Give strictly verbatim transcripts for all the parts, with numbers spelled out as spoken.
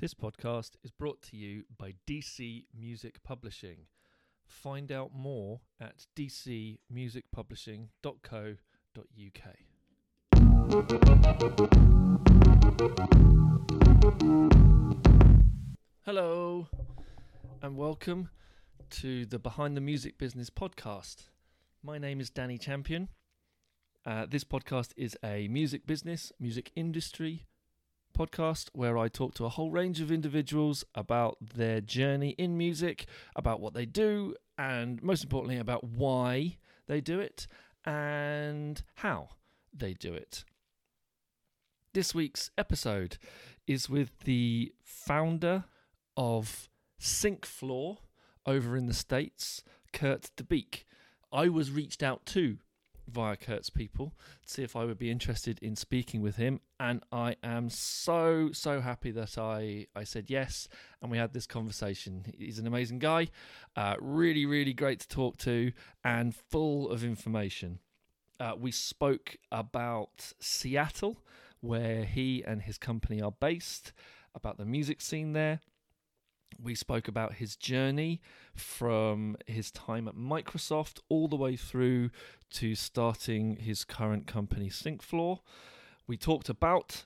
This podcast is brought to you by D C Music Publishing. Find out more at d c music publishing dot co dot u k. Hello and welcome to the Behind the Music Business podcast. My name is Danny Champion. Uh, this podcast is a music business, music industry podcast where I talk to a whole range of individuals about their journey in music, about what they do, and most importantly about why they do it and how they do it. This week's episode is with the founder of SyncFloor over in the States, Kurt DeBeek. I was reached out to via Kurt's people to see if I would be interested in speaking with him, and I am so so happy that I I said yes and we had this conversation. He's an amazing guy, uh, really really great to talk to and full of information. Uh, we spoke about Seattle, where he and his company are based, about the music scene there. We spoke about his journey from his time at Microsoft all the way through to starting his current company, SyncFloor. We talked about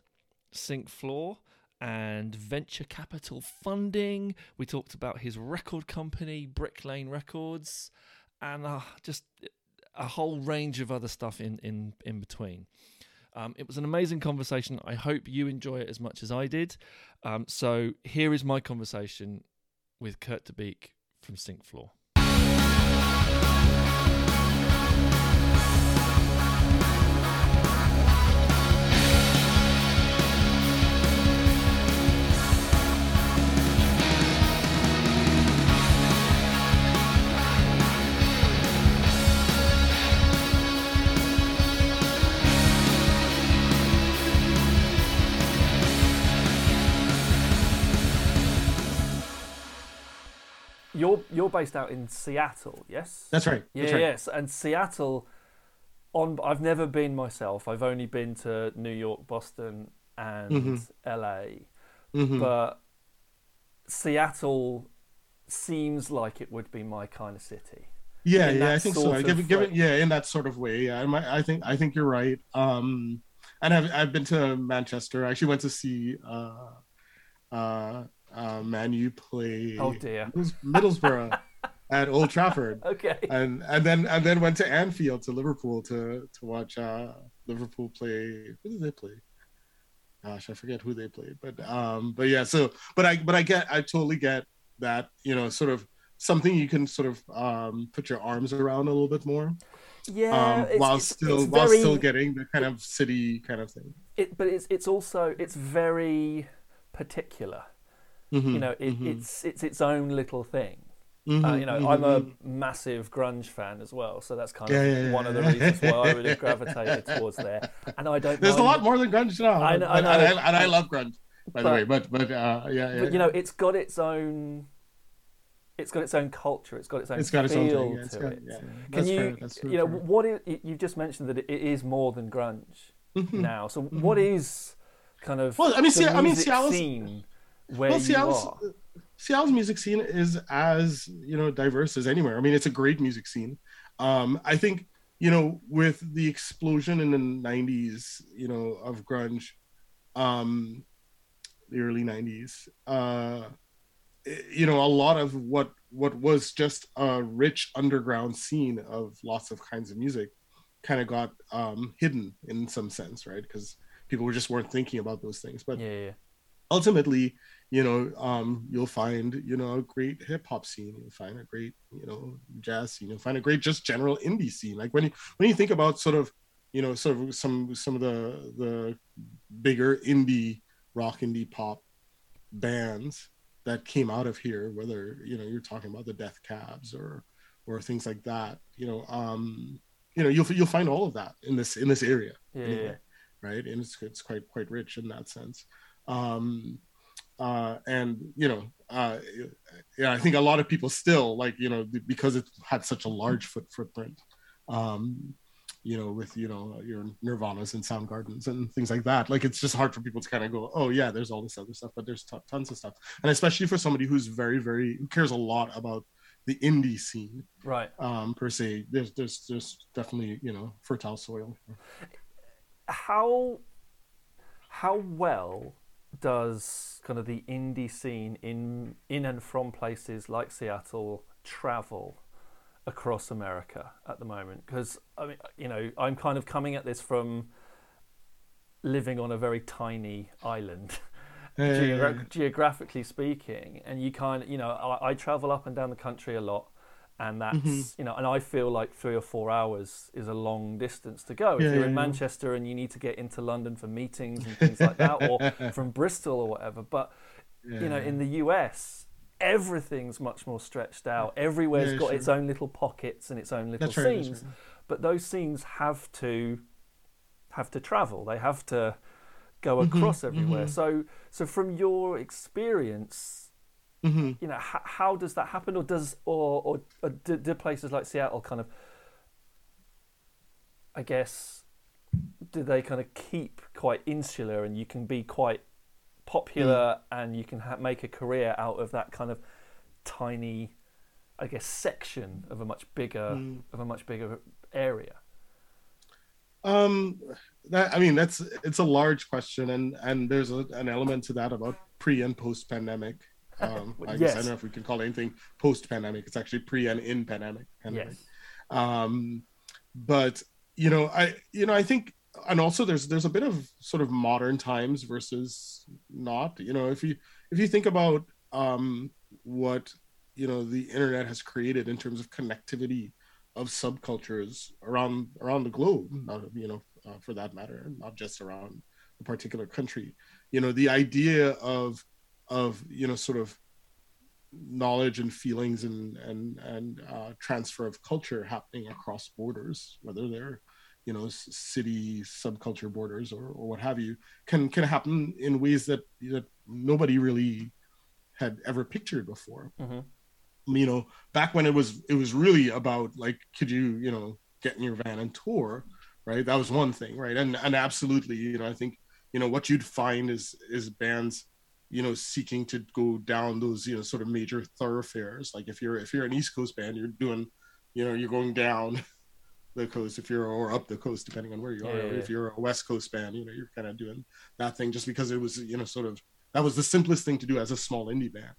SyncFloor and venture capital funding. We talked about his record company, Brick Lane Records, and uh, just a whole range of other stuff in, in, in between. Um, it was an amazing conversation. I hope you enjoy it as much as I did. Um, so here is my conversation with Kurt DeBeek from SyncFloor. You're you're based out in Seattle, yes? That's right. Yeah, That's right. Yes. And Seattle, on I've never been myself. I've only been to New York, Boston, and mm-hmm. L A. Mm-hmm. But Seattle seems like it would be my kind of city. Yeah, yeah, I think so. Given, given, yeah, in that sort of way. Yeah, I, I think I think you're right. Um, and I've I've been to Manchester. I actually went to see. Uh, uh, Uh, man, you play oh dear. Middlesbrough at Old Trafford. Okay. And and then and then went to Anfield to Liverpool to to watch uh, Liverpool play. Who did they play? Gosh, I forget who they played. But um, but yeah. So but I but I get I totally get that, you know, sort of something you can sort of um, put your arms around a little bit more. Yeah. Um, it's, while it's, still it's while very... still getting the kind of city kind of thing. It but it's it's also it's very particular. Mm-hmm, you know, it, mm-hmm. it's it's its own little thing. Mm-hmm, uh, you know, mm-hmm. I'm a massive grunge fan as well, so that's kind of yeah, yeah, one yeah. of the reasons why I would have gravitated towards there. And I don't. There's mind. a lot more than grunge now. I know, and, I know. And, I, and I love grunge, by but, the way. But but uh, yeah, yeah. But you know, it's got its own. It's got its own culture. It's got its own. It's got its own thing. Yeah, it's to got, it. Yeah. Can you fair, fair, you know fair. what is, you just mentioned that it is more than grunge mm-hmm. now. So mm-hmm. what is kind of well? I mean, see, I mean, Seattle's scene. Where well, Seattle's, Seattle's music scene is as, you know, diverse as anywhere. I mean, it's a great music scene. Um, I think, you know, with the explosion in the nineties, you know, of grunge, um, the early nineties, uh, you know, a lot of what, what was just a rich underground scene of lots of kinds of music kind of got um, hidden in some sense, right? Because people just weren't thinking about those things. But yeah, yeah. ultimately, you know, um, you'll find, you know, a great hip hop scene, you'll find a great, you know, jazz scene, you'll find a great just general indie scene. Like when you when you think about sort of, you know, sort of some some of the the bigger indie rock, indie pop bands that came out of here, whether, you know, you're talking about the Death Cabs or or things like that, you know, um, you know, you'll you'll find all of that in this in this area, yeah, anyway, yeah. right? And it's it's quite quite rich in that sense. Um, uh, and you know, uh, yeah, I think a lot of people still like, you know, because it had such a large foot footprint, um, you know, with, you know, your Nirvanas and Sound Gardens and things like that. Like, it's just hard for people to kind of go, oh yeah, there's all this other stuff, but there's t- tons of stuff. And especially for somebody who's very, very, who cares a lot about the indie scene, right? Um, per se, there's, there's, there's definitely, you know, fertile soil. How, how well does kind of the indie scene in, in and from places like Seattle travel across America at the moment? Because I mean, you know, I'm kind of coming at this from living on a very tiny island, yeah, geogra- yeah, yeah. geographically speaking, and you kind of, you know, I, I travel up and down the country a lot, and that's mm-hmm. you know, and I feel like three or four hours is a long distance to go. If yeah, you're yeah, in yeah. Manchester and you need to get into London for meetings and things like that, or from Bristol or whatever, but yeah. you know, in the U S, everything's much more stretched out. Everywhere's yeah, got sure. its own little pockets and its own little that's scenes. Right, right. But those scenes have to have to travel. They have to go across mm-hmm, everywhere. Mm-hmm. So, so from your experience, mm-hmm. you know, h- how does that happen, or does or or, or do, do places like Seattle kind of, I guess, do they kind of keep quite insular, and you can be quite popular mm. and you can ha- make a career out of that kind of tiny, I guess, section of a much bigger mm. of a much bigger area? Um, that, I mean, that's it's a large question, and and there's a, an element to that about pre and post pandemic. Um, I yes. guess I don't know if we can call anything post pandemic. It's actually pre and in pandemic. Pandemic. Yes. Um, but you know, I you know I think. And also there's there's a bit of sort of modern times versus not, you know, if you if you think about um what, you know, the internet has created in terms of connectivity of subcultures around around the globe, not, you know, uh, for that matter, not just around a particular country. You know, the idea of of you know sort of knowledge and feelings and and and uh, transfer of culture happening across borders, whether they're you know, city subculture borders or, or what have you, can can happen in ways that, that nobody really had ever pictured before. Mm-hmm. You know, back when it was it was really about like, could you, you know, get in your van and tour, right? That was one thing, right? And and absolutely, you know, I think, you know, what you'd find is is bands, you know, seeking to go down those, you know, sort of major thoroughfares. Like if you're if you're an East Coast band, you're doing, you know, you're going down the coast if you're, or up the coast depending on where you are. Yeah, yeah, yeah. If you're a West Coast band, you know, you're kind of doing that thing just because it was, you know, sort of, that was the simplest thing to do as a small indie band.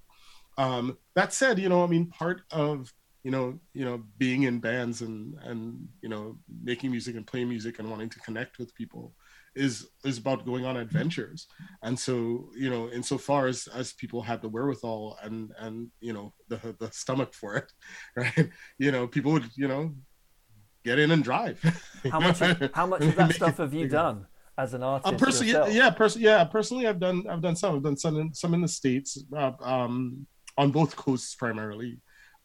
Um, that said, you know, I mean, part of, you know, you know, being in bands and, and, you know, making music and playing music and wanting to connect with people is, is about going on adventures. And so, you know, insofar as, as people had the wherewithal and, and, you know, the, the stomach for it, right. You know, people would, you know, get in and drive. How much? Of, how much of that stuff have you done as an artist? Uh, personally, yeah, pers- yeah, personally, I've done, I've done some, I've done some, in, some in the States, uh, um, on both coasts primarily,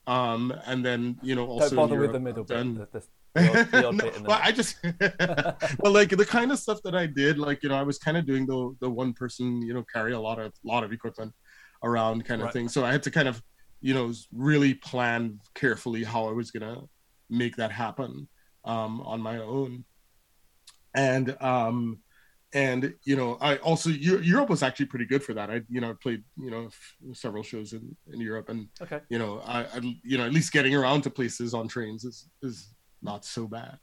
um, and then you know also. Don't bother in Europe, with the middle done... bit. The, the, the odd, the odd no, bit in the well, I just, well, like the kind of stuff that I did, like you know, I was kind of doing the the one person, you know, carry a lot of lot of equipment around kind of right. thing. So I had to kind of, you know, really plan carefully how I was gonna make that happen um on my own. And um and you know I also Europe was actually pretty good for that. I you know played you know f- several shows in, in Europe, and okay. you know I, I you know at least getting around to places on trains is is not so bad.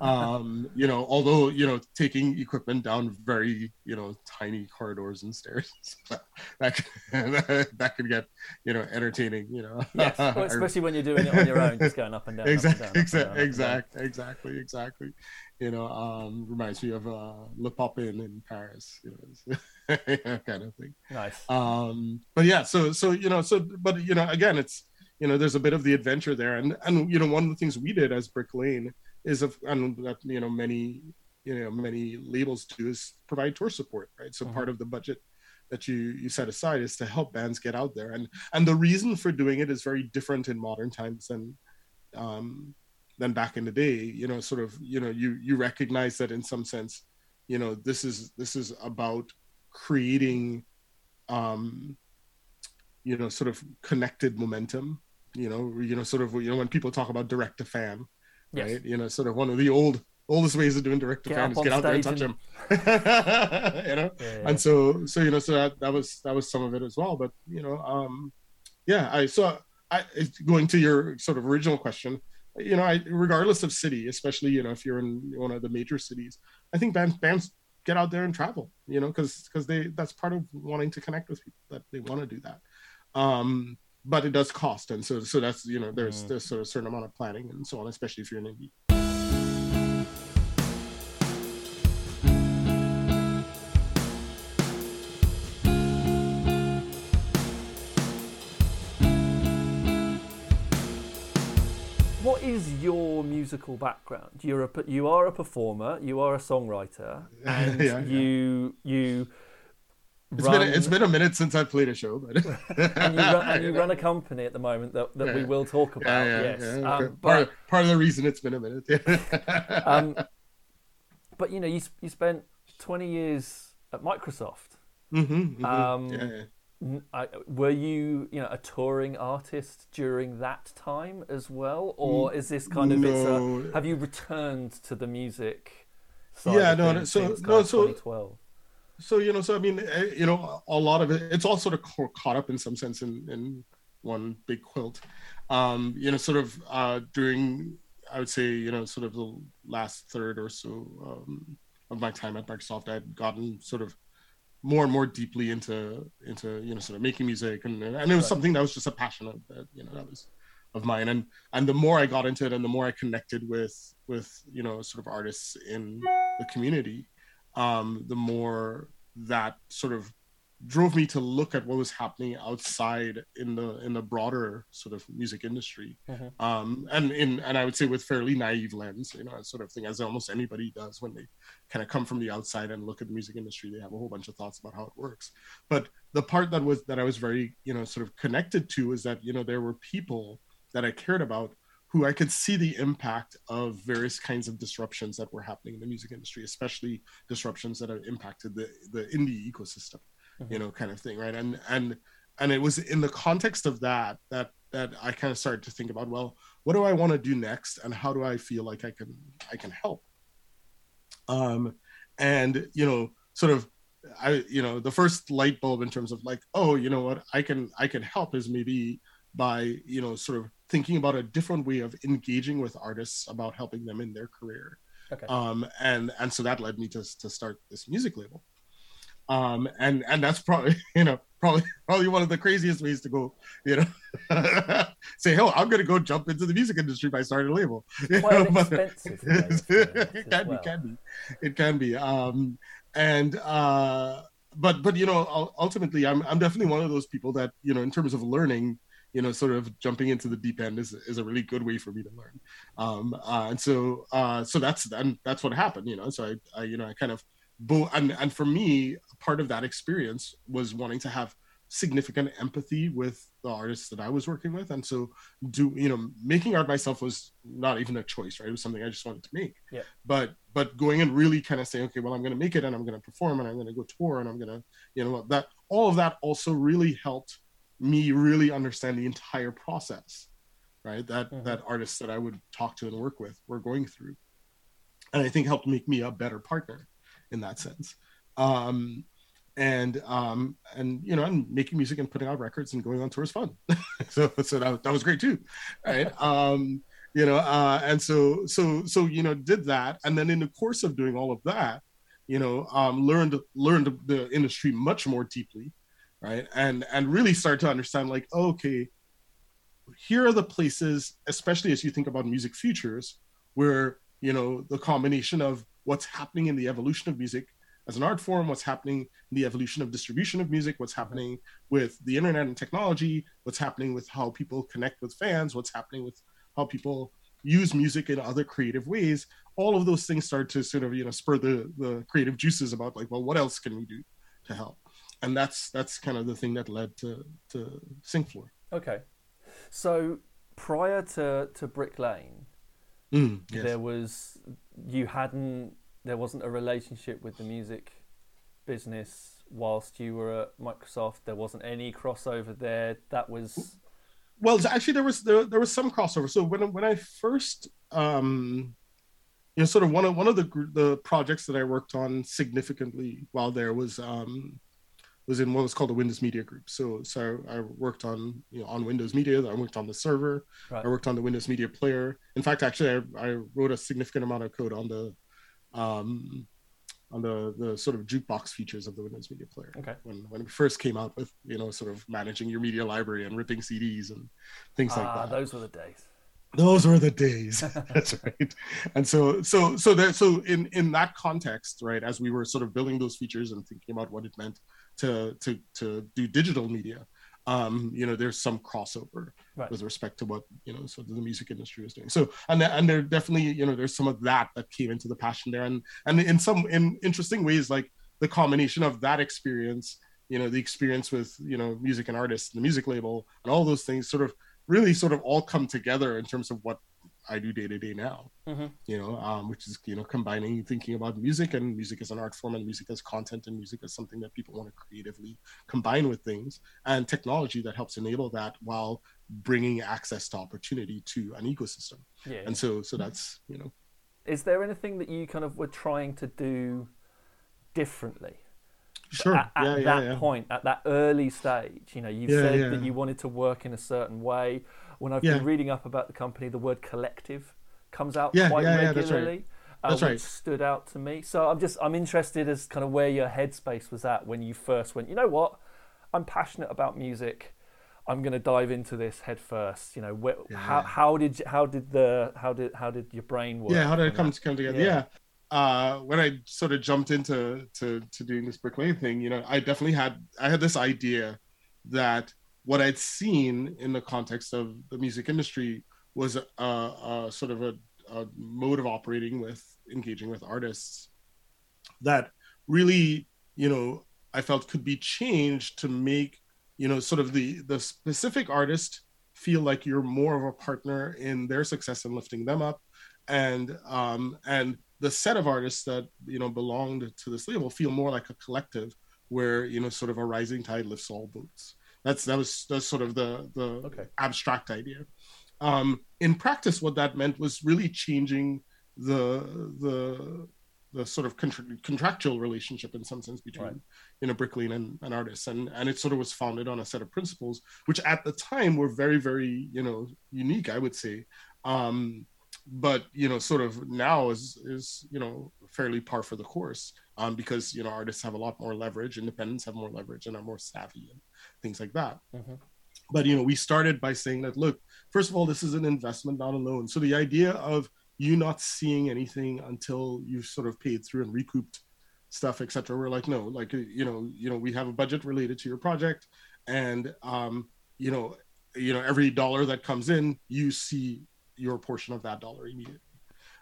Um you know although you know taking equipment down very you know tiny corridors and stairs, that that could, that could get you know entertaining, you know yes. Well, especially when you're doing it on your own, just going up and down. Exactly up and down, exactly, down, exactly, down. exactly exactly you know um reminds me of uh Le Popin in Paris, you know kind of thing. Nice. Um but yeah so so you know so but you know again it's you know there's a bit of the adventure there, and and you know one of the things we did as Brick Lane is of, and that you know many you know many labels do, is provide tour support, right? So mm-hmm. part of the budget that you you set aside is to help bands get out there, and and the reason for doing it is very different in modern times than um than back in the day. You know sort of you know you you recognize that in some sense you know this is this is about creating um you know sort of connected momentum, you know you know sort of you know when people talk about direct to fan. Yes. Right, you know, sort of one of the old all the ways of doing director film is get out there and touch him. You know? Yeah, yeah. And so, so, you know, so that, that was, that was some of it as well. But, you know, um, yeah, I, so I, going to your sort of original question, you know, I, regardless of city, especially, you know, if you're in one of the major cities, I think bands, bands get out there and travel, you know, because, because they, that's part of wanting to connect with people, that they want to do that. Um, but it does cost. And so, so that's, you know, there's, there's sort of a certain amount of planning and so on, especially if you're an indie. What is your musical background? You're a, you are a performer, you are a songwriter, and yeah, yeah. you, you, It's been, a, it's been a minute since I played a show, but and you, run, and you run a company at the moment that, that yeah. we will talk about. Yeah, yeah, yes, yeah, okay. um, but part of, part of the reason it's been a minute. Yeah. um, but you know, you you spent twenty years at Microsoft. Mm-hmm, mm-hmm. Um, yeah, yeah. I, were you you know a touring artist during that time as well, or is this kind of no. it's a, have you returned to the music side? Yeah, no, no, so no, so twenty twelve. So, you know, so I mean, you know, a lot of it, it's all sort of caught up in some sense in, in one big quilt, um, you know, sort of uh, during, I would say, you know, sort of the last third or so um, of my time at Microsoft, I'd gotten sort of more and more deeply into, into you know, sort of making music. And, and it was something that was just a passion of, that, you know, that was of mine. And, and the more I got into it and the more I connected with, with, you know, sort of artists in the community, um the more that sort of drove me to look at what was happening outside in the in the broader sort of music industry. Mm-hmm. um and in and I would say with fairly naive lens, you know, sort of thing, as almost anybody does when they kind of come from the outside and look at the music industry, they have a whole bunch of thoughts about how it works. But the part that was that I was very, you know, sort of connected to is that, you know, there were people that I cared about who I could see the impact of various kinds of disruptions that were happening in the music industry, especially disruptions that have impacted the, the indie ecosystem, mm-hmm. you know, kind of thing, right? And and and it was in the context of that that that I kind of started to think about, well, what do I want to do next, and how do I feel like I can I can help? Um, and you know, sort of, I you know, the first light bulb in terms of like, oh, you know what, I can I can help is maybe by, you know, sort of thinking about a different way of engaging with artists about helping them in their career. Okay. Um, and, and so that led me to, to start this music label. Um, and, and that's probably, you know, probably, probably one of the craziest ways to go, you know, say, oh, I'm going to go jump into the music industry by starting a label. It's quite an expensive label. It can be, can be, it can be. Um, and, uh, but, but, you know, ultimately I'm, I'm definitely one of those people that, you know, in terms of learning, you know, sort of jumping into the deep end is is a really good way for me to learn. Um, uh, and so uh, so that's and that's what happened, you know. So I, I you know, I kind of, bo- and, and for me, part of that experience was wanting to have significant empathy with the artists that I was working with. And so, do you know, making art myself was not even a choice, right? It was something I just wanted to make. Yeah. But but going and really kind of saying, okay, well, I'm going to make it and I'm going to perform and I'm going to go tour and I'm going to, you know, that all of that also really helped me really understand the entire process, right? That mm-hmm. that artists that I would talk to and work with were going through, and I think helped make me a better partner in that sense. Um, and um, and you know, and making music and putting out records and going on tour is fun. so so that, that was great too, right? um, you know, uh, and so so so you know, did that, and then in the course of doing all of that, you know, um, learned learned the industry much more deeply. Right. And and really start to understand like, okay, here are the places, especially as you think about music futures, where, you know, the combination of what's happening in the evolution of music as an art form, what's happening in the evolution of distribution of music, what's happening with the internet and technology, what's happening with how people connect with fans, what's happening with how people use music in other creative ways, all of those things start to sort of, you know, spur the, the creative juices about like, well, what else can we do to help? And that's that's kind of the thing that led to, to SyncFloor. Okay. So prior to, to Brick Lane, mm, yes. there was you hadn't there wasn't a relationship with the music business whilst you were at Microsoft. There wasn't any crossover there. That was Well actually there was there, there was some crossover. So when when I first um you know, sort of one of one of the the projects that I worked on significantly while there was um, was in what was called the Windows Media Group. So so I worked on you know on Windows Media. I worked on the server. Right. I worked on the Windows Media Player. In fact, actually, I, I wrote a significant amount of code on the um, on the the sort of jukebox features of the Windows Media Player. Okay. When when it first came out with you know sort of managing your media library and ripping C Ds and things ah, like that. Those were the days. Those were the days. That's right. And so, so, so there, so in, in that context, right, as we were sort of building those features and thinking about what it meant to, to, to do digital media, um, you know, there's some crossover right. with respect to what, you know, sort of the music industry was doing. So, and, and there definitely, you know, there's some of that that came into the passion there. And, and in some, in interesting ways, like the combination of that experience, you know, the experience with, you know, music and artists, and the music label and all those things sort of really sort of all come together in terms of what I do day to day now, mm-hmm. you know, um, which is, you know, combining thinking about music and music as an art form and music as content and music as something that people want to creatively combine with things and technology that helps enable that while bringing access to opportunity to an ecosystem. Yeah. And so, so that's, you know. Is there anything that you kind of were trying to do differently? Sure. At, at yeah, that yeah, yeah. point, at that early stage, you know, you yeah, said yeah. that you wanted to work in a certain way. When I've yeah. been reading up about the company, the word collective comes out yeah, quite yeah, regularly, yeah, that's right. That's uh, which right. stood out to me. So I'm just, I'm interested as kind of where your headspace was at when you first went, you know what, I'm passionate about music. I'm going to dive into this head first. You know, where, yeah. how how did how did the how did how did your brain work? Yeah, how did it come to come together? Yeah. yeah. Uh, when I sort of jumped into to, to doing this Brick Lane thing, you know, I definitely had, I had this idea that what I'd seen in the context of the music industry was a, a sort of a, a mode of operating with, engaging with artists that really, you know, I felt could be changed to make, you know, sort of the, the specific artist feel like you're more of a partner in their success and lifting them up. And, um, and, the set of artists that, you know, belonged to this label feel more like a collective where, you know, sort of a rising tide lifts all boats. That's, that was, that's sort of the, the okay. abstract idea. Um, in practice, what that meant was really changing the, the, the sort of contra- contractual relationship in some sense between, right. you know, Brick Lane and, and artists. And, and it sort of was founded on a set of principles, which at the time were very, very, you know, unique, I would say. Um, But, you know, sort of now is, is you know, fairly par for the course um, because, you know, artists have a lot more leverage, independents have more leverage and are more savvy and things like that. Mm-hmm. But, you know, we started by saying that, look, first of all, this is an investment, not a loan. So the idea of you not seeing anything until you've sort of paid through and recouped stuff, et cetera, we're like, no, like, you know, you know, we have a budget related to your project and, um, you know, you know, every dollar that comes in, you see your portion of that dollar immediately.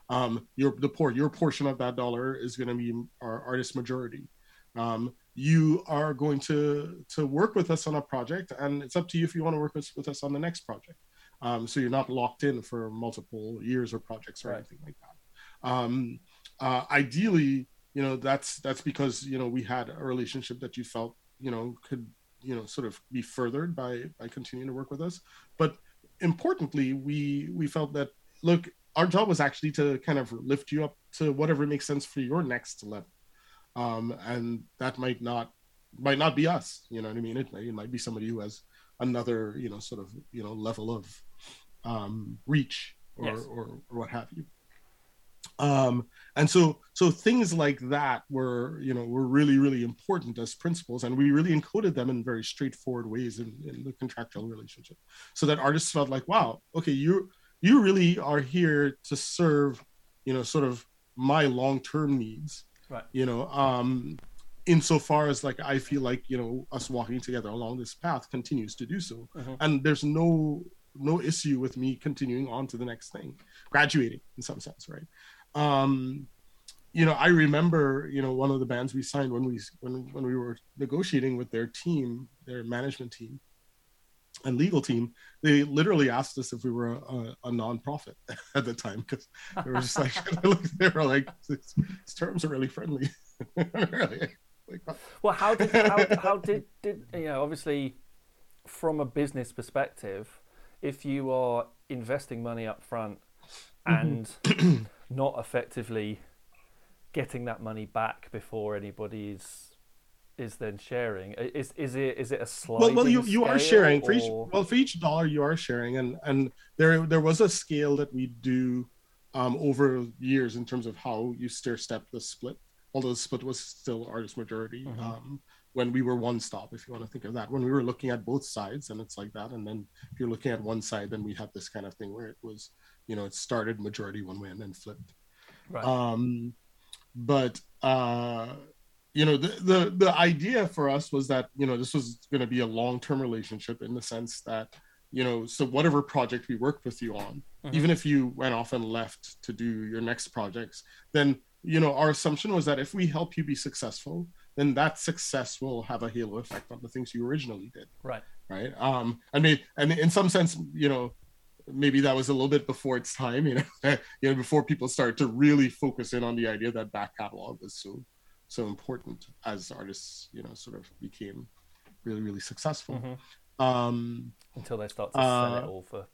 Um, your the por- your portion of that dollar is going to be our artist majority. Um, you are going to to work with us on a project, and it's up to you if you want to work with, with us on the next project. Um, so you're not locked in for multiple years or projects or right. anything like that. Um, uh, ideally, you know that's that's because you know we had a relationship that you felt you know could you know sort of be furthered by by continuing to work with us, but. Importantly, we we felt that, look, our job was actually to kind of lift you up to whatever makes sense for your next level. Um, and that might not might not be us, you know what I mean? It, it might be somebody who has another, you know, sort of, you know, level of um, reach or, yes. or, or what have you. Um, and so so things like that were, you know, were really, really important as principles. And we really encoded them in very straightforward ways in, in the contractual relationship so that artists felt like, wow, okay, you you really are here to serve, you know, sort of my long-term needs, right. you know, um, insofar as like, I feel like, you know, us walking together along this path continues to do so. Mm-hmm. And there's no, no issue with me continuing on to the next thing, graduating in some sense, right? Um, you know, I remember, you know, one of the bands we signed when we, when, when we were negotiating with their team, their management team and legal team, they literally asked us if we were a, a non-profit at the time. Cause they were just like, they were like, these terms are really friendly. really, like, oh. Well, how did, how, how did, did, you know, obviously from a business perspective, if you are investing money up front and not effectively getting that money back before anybody's is then sharing? Is is it is it a sliding? Well, well you, you are sharing or... for each well for each dollar you are sharing, and and there there was a scale that we do um, over years in terms of how you stair step the split. Although the split was still artist majority mm-hmm. um, when we were one stop, if you want to think of that. When we were looking at both sides, and it's like that. And then if you're looking at one side, then we had this kind of thing where it was, you know, it started majority one way and then flipped. Right. Um, but uh, you know, the, the the idea for us was that, you know, this was going to be a long-term relationship in the sense that, you know, so whatever project we worked with you on, mm-hmm. even if you went off and left to do your next projects, then, you know, our assumption was that if we help you be successful, then that success will have a halo effect on the things you originally did. Right. Right. Um, I mean, and in some sense, you know, maybe that was a little bit before its time, you know, you know, before people started to really focus in on the idea that back catalog was so, so important as artists, you know, sort of became really, really successful. Mm-hmm. Um, Until they start to uh, sell it all for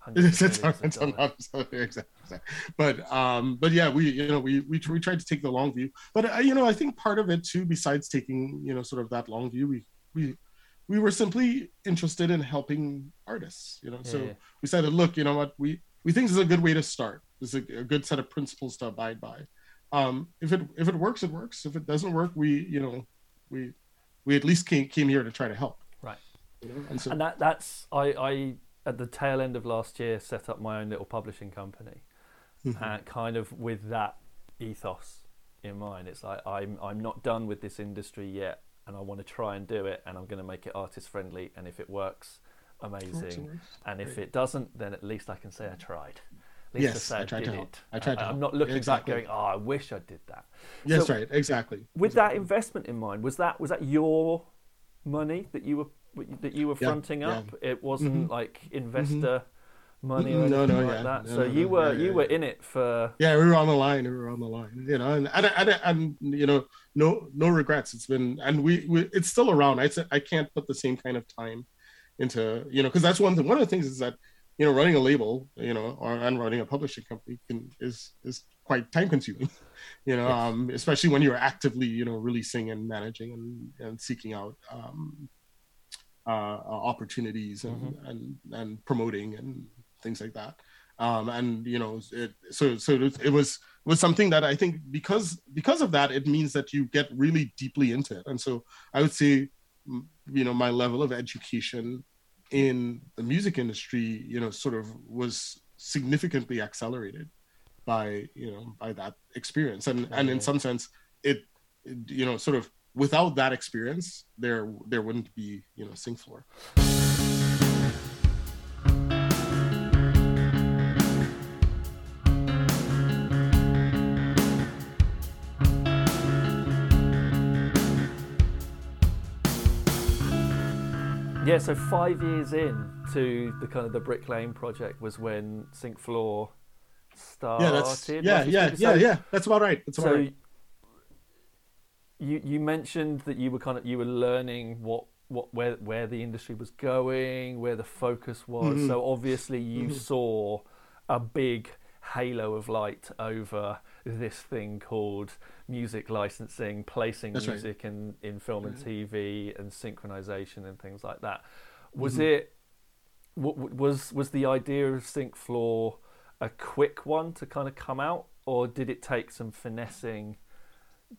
hundreds of millions of dollars. Exactly. But um, but yeah, we you know we we we tried to take the long view. But uh, you know, I think part of it too, besides taking you know sort of that long view, we we we were simply interested in helping artists. You know, yeah, so yeah. we said, look, you know what, we we think this is a good way to start. This is a, a good set of principles to abide by. Um, if it if it works, it works. If it doesn't work, we you know we we at least came came here to try to help. Right. You know? And so and that that's I I at the tail end of last year set up my own little publishing company. Mm-hmm. Uh, kind of with that ethos in mind, it's like I'm I'm not done with this industry yet, and I want to try and do it, and I'm going to make it artist friendly. And if it works, amazing. And if it doesn't, then at least I can say I tried. At least yes, I, say I, I tried did to help. It. I tried to help. I'm not looking exactly. back going, oh, I wish I did that. Yes, so, right, exactly. With exactly. that investment in mind, was that was that your money that you were that you were fronting yeah, yeah. up? It wasn't mm-hmm. like investor. Mm-hmm. money or no, no, like yeah. that. No, so no, you were yeah, you yeah, were yeah. in it for yeah we were on the line we were on the line you know and and, and, and you know no no regrets. It's been and we, we it's still around. I I can't put the same kind of time into you know because that's one thing one of the things is that you know running a label you know or and running a publishing company can, is is quite time consuming you know yes. um especially when you're actively you know releasing and managing and, and seeking out um uh opportunities and mm-hmm. and, and promoting and things like that, um, and you know, it, so so it was was something that I think because because of that, it means that you get really deeply into it. And so I would say, you know, my level of education in the music industry, you know, sort of was significantly accelerated by you know by that experience, and mm-hmm. and in some sense, it, it you know sort of without that experience, there there wouldn't be you know SyncFloor. Yeah, so five years in to the kind of the Brick Lane project was when SyncFloor started. Yeah, that's, yeah, yeah, yeah, yeah, that's about right. That's about so right. you you mentioned that you were kind of you were learning what, what where where the industry was going, where the focus was. Mm-hmm. So obviously you mm-hmm. saw a big halo of light over this thing called music licensing, placing That's music right. in, in film and T V and synchronization and things like that. Was mm-hmm. it w- was was the idea of SyncFloor a quick one to kind of come out, or did it take some finessing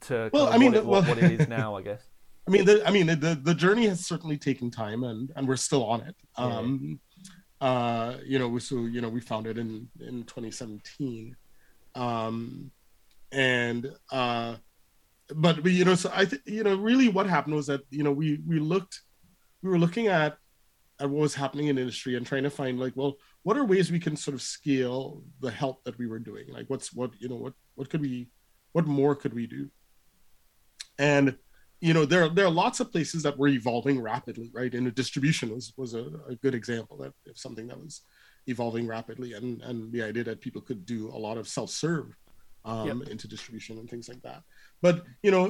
to well, I mean, what, it, well, what it is now, I guess? I mean, the, I mean the, the journey has certainly taken time, and, and we're still on it. Yeah. Um, uh, you know, so, you know, we founded in, in twenty seventeen. Um, and uh but, but you know so I th- you know really what happened was that you know we we looked we were looking at at what was happening in industry and trying to find like well what are ways we can sort of scale the help that we were doing, like what's what you know what what could we what more could we do. And you know there there are lots of places that were evolving rapidly, right? And distribution was was a, a good example that of something that was evolving rapidly, and and the idea that people could do a lot of self-serve Um, yep. into distribution and things like that. But, you know,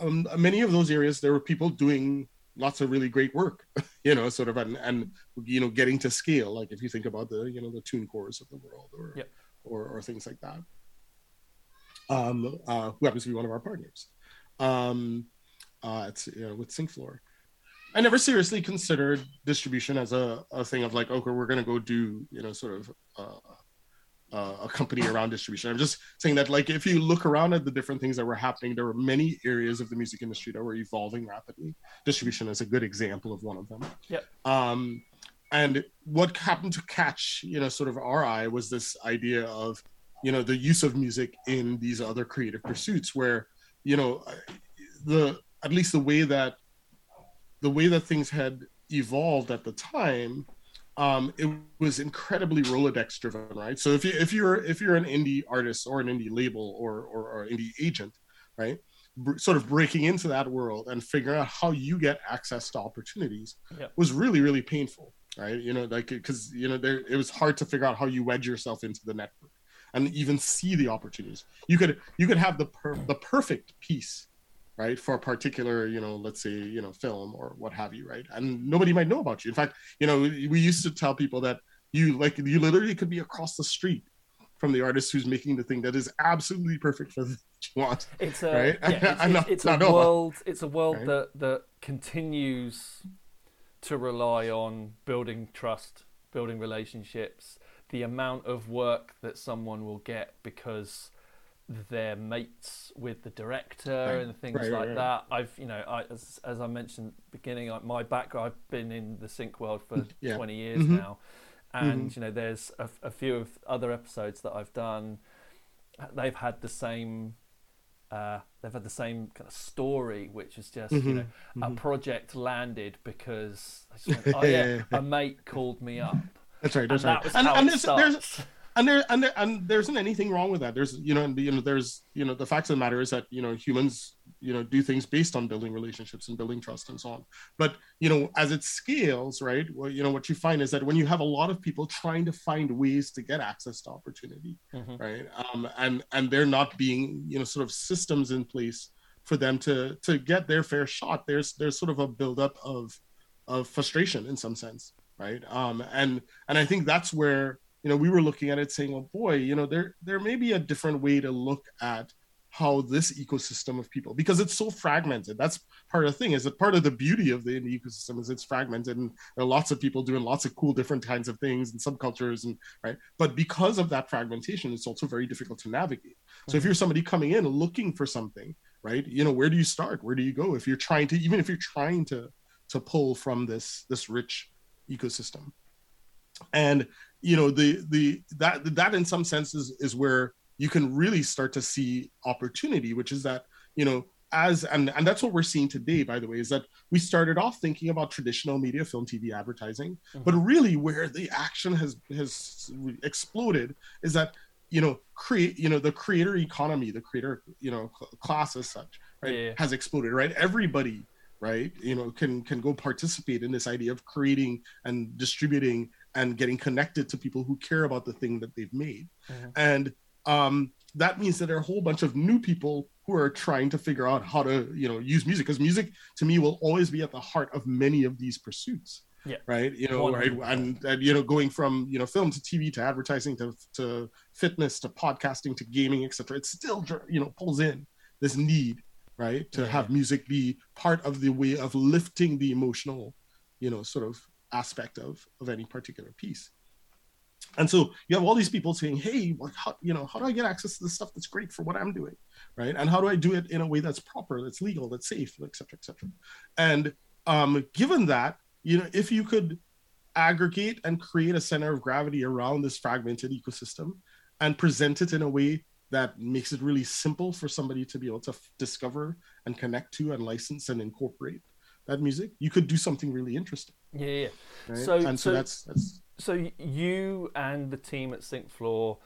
um, many of those areas, there were people doing lots of really great work, you know, sort of, and, and, you know, getting to scale. Like if you think about the, you know, the TuneCores of the world or, yep. or or things like that. um, uh, who happens to be one of our partners. Um, uh, it's, you know, with SyncFloor. I never seriously considered distribution as a, a thing of like, okay, we're going to go do, you know, sort of uh, uh, a company around distribution. I'm just saying that, like, if you look around at the different things that were happening, there were many areas of the music industry that were evolving rapidly. Distribution is a good example of one of them. Yep. Um, and what happened to catch, you know, sort of our eye was this idea of, you know, the use of music in these other creative pursuits where, you know, the, at least the way that, the way that things had evolved at the time, um, it was incredibly Rolodex driven, right? So if you if you're if you're an indie artist or an indie label or or, or indie agent, right, B- sort of breaking into that world and figuring out how you get access to opportunities yeah. was really really painful, right? You know, like because you know there it was hard to figure out how you wedge yourself into the network and even see the opportunities. You could you could have the per- the perfect piece. Right, for a particular, you know, let's say, you know, film or what have you, right? And nobody might know about you. In fact, you know, we used to tell people that you, like, you literally could be across the street from the artist who's making the thing that is absolutely perfect for what you want. It's a, right? yeah, it's, it's, it's a world. It's a world right? that that continues to rely on building trust, building relationships, the amount of work that someone will get because they're mates with the director right. and things right, like right, that. Right. I've, you know, I, as, as I mentioned at the beginning, like my background, I've been in the sync world for yeah. twenty years mm-hmm. now. And, mm-hmm. you know, there's a, a few of other episodes that I've done. They've had the same, uh, they've had the same kind of story, which is just, mm-hmm. you know, mm-hmm. a project landed because I just went, oh, yeah, a mate called me up. That's right. That's and right. That was and, how and it there's, starts. There's... And there, and there, and there isn't anything wrong with that. There's, you know, and the, you know, there's, you know, the fact of the matter is that, you know, humans, you know, do things based on building relationships and building trust and so on. But, you know, as it scales, right, well, you know, what you find is that when you have a lot of people trying to find ways to get access to opportunity, mm-hmm. right, um, and and there not being, you know, sort of systems in place for them to to get their fair shot, there's there's sort of a buildup of of frustration in some sense, right? Um, and and I think that's where. You know, we were looking at it saying, oh boy, you know, there there may be a different way to look at how this ecosystem of people, because it's so fragmented. That's part of the thing, is that part of the beauty of the indie ecosystem is it's fragmented and there are lots of people doing lots of cool different kinds of things and subcultures and right. But because of that fragmentation, it's also very difficult to navigate. Mm-hmm. So if you're somebody coming in looking for something, right, you know, where do you start? Where do you go? If you're trying to, even if you're trying to to pull from this this rich ecosystem. And you know the the that that in some senses is where you can really start to see opportunity, which is that you know as and and that's what we're seeing today. By the way, is that we started off thinking about traditional media, film, T V advertising, mm-hmm. but really where the action has has exploded is that you know create you know the creator economy, the creator you know class as such, right, yeah. has exploded. Right, everybody. Right, you know, can can go participate in this idea of creating and distributing and getting connected to people who care about the thing that they've made, mm-hmm. and um, that means that there are a whole bunch of new people who are trying to figure out how to, you know, use music, because music to me will always be at the heart of many of these pursuits. Yeah. Right. You know. Right. And, and you know, going from you know film to T V to advertising to to fitness to podcasting to gaming, et cetera. It still you know pulls in this need. Right, to yeah. have music be part of the way of lifting the emotional, you know, sort of aspect of of any particular piece. And so you have all these people saying, "Hey, like, how, you know, how do I get access to the stuff that's great for what I'm doing, right? And how do I do it in a way that's proper, that's legal, that's safe, et cetera, et cetera?" And um, given that, you know, if you could aggregate and create a center of gravity around this fragmented ecosystem and present it in a way that makes it really simple for somebody to be able to f- discover and connect to and license and incorporate that music, you could do something really interesting. Yeah, yeah. Right? So, and so, so that's, that's so you and the team at SyncFloor,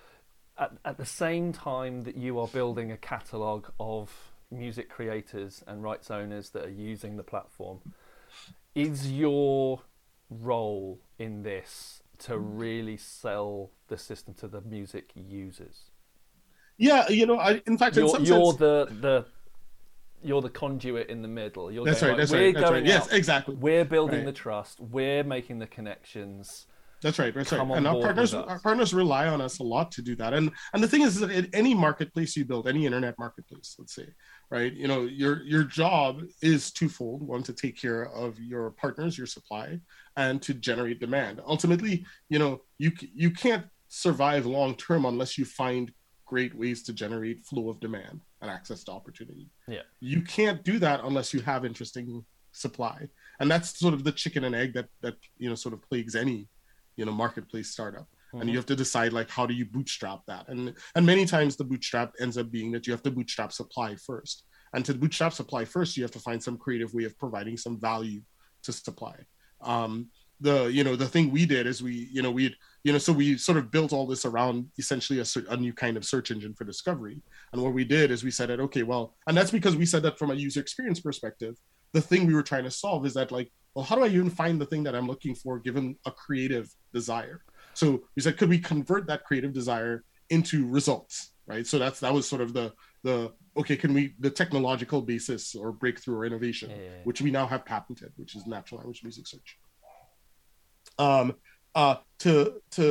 at, at the same time that you are building a catalogue of music creators and rights owners that are using the platform, is your role in this to really sell the system to the music users? Yeah, you know, I, in fact, you're, in some you're sense, the the you're the conduit in the middle. You're that's going, right. Like, that's we're right. That's going right. Yes, out. Exactly. We're building right. the trust. We're making the connections. That's right. That's right. And our partners, our partners rely on us a lot to do that. And and the thing is that any marketplace you build, any internet marketplace, let's say, right, you know, your your job is twofold: one, to take care of your partners, your supply, and to generate demand. Ultimately, you know, you you can't survive long term unless you find great ways to generate flow of demand and access to opportunity. Yeah, you can't do that unless you have interesting supply, and that's sort of the chicken and egg that that you know sort of plagues any. you know, marketplace startup. Mm-hmm. And you have to decide, like, how do you bootstrap that? And and many times the bootstrap ends up being that you have to bootstrap supply first. And to bootstrap supply first, you have to find some creative way of providing some value to supply. Um, the, you know, the thing we did is we, you know, we, you know, so we sort of built all this around essentially a, a new kind of search engine for discovery. And what we did is we said that, okay, well, and that's because we said that from a user experience perspective, the thing we were trying to solve is that, like, well, how do I even find the thing that I'm looking for given a creative desire? So we said, could we convert that creative desire into results, right? So that's that was sort of the, the okay, can we, the technological basis or breakthrough or innovation, yeah, yeah, yeah. which we now have patented, which is natural language music search. Um, uh, to to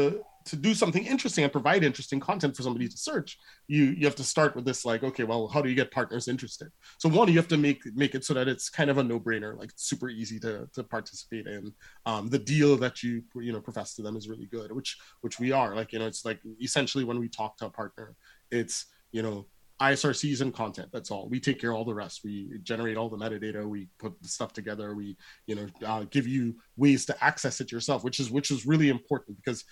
to do something interesting and provide interesting content for somebody to search, you you have to start with this, like, okay, well, how do you get partners interested? So one, you have to make make it so that it's kind of a no-brainer, like super easy to to participate in. Um, the deal that you you know profess to them is really good, which which we are. Like, you know, it's like essentially when we talk to a partner, it's, you know, I S R Cs and content, that's all. We take care of all the rest. We generate all the metadata, we put the stuff together, we, you know, uh, give you ways to access it yourself, which is which is really important because,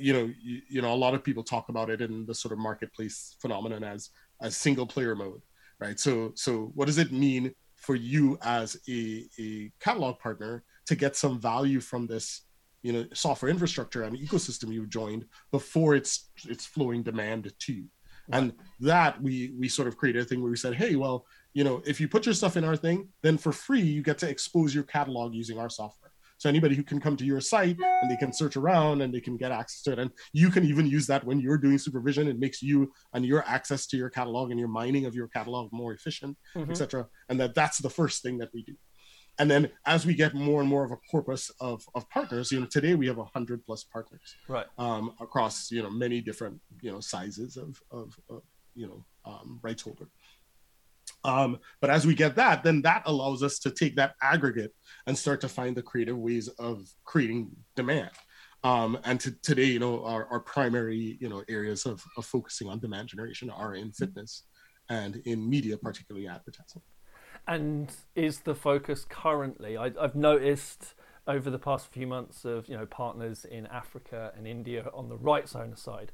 you know, you, you know, a lot of people talk about it in the sort of marketplace phenomenon as a single player mode, right? So so what does it mean for you as a, a catalog partner to get some value from this, you know, software infrastructure and ecosystem you've joined before it's it's flowing demand to you? And that we we sort of created a thing where we said, hey, well, you know, if you put your stuff in our thing, then for free, you get to expose your catalog using our software. So anybody who can come to your site and they can search around and they can get access to it. And you can even use that when you're doing supervision. It makes you and your access to your catalog and your mining of your catalog more efficient, mm-hmm. et cetera. And that that's the first thing that we do. And then as we get more and more of a corpus of, of partners, you know, today we have a hundred plus partners, right? Um, across, you know, many different, you know, sizes of, of, of you know, um, rights holder. Um, but as we get that, then that allows us to take that aggregate and start to find the creative ways of creating demand. Um, and to, today, you know, our, our primary, you know, areas of, of focusing on demand generation are in fitness and in media, particularly advertising. And is the focus currently, I, I've noticed over the past few months of, you know, partners in Africa and India on the rights owner side,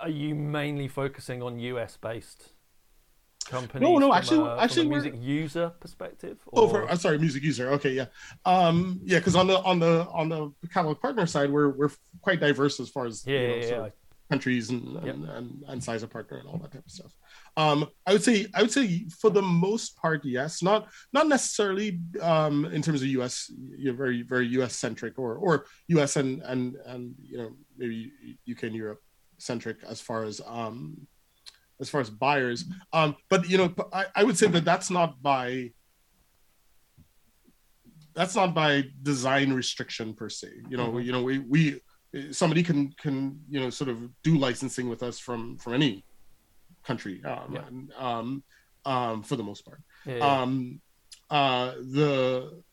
are you mainly focusing on U S-based companies? No, no, actually, a, actually, from a music user perspective. Or... Oh, for, I'm sorry, music user. Okay, yeah, um, yeah, because on the on the on the catalog partner side, we're we're quite diverse as far as yeah, you know, yeah, sort yeah. of countries and, yep. and, and and size of partner and all that type of stuff. Um, I would say I would say for the most part, yes. Not not necessarily um, in terms of U S, you know, very very U S centric or or U S and and and you know maybe U K and Europe centric as far as um, as far as buyers. Um, but you know I, I would say that that's not by that's not by design restriction per se. You know mm-hmm. you know we we. Somebody can, can you know, sort of do licensing with us from, from any country, um, yeah. and, um, um, for the most part. Yeah, yeah. Um, uh, the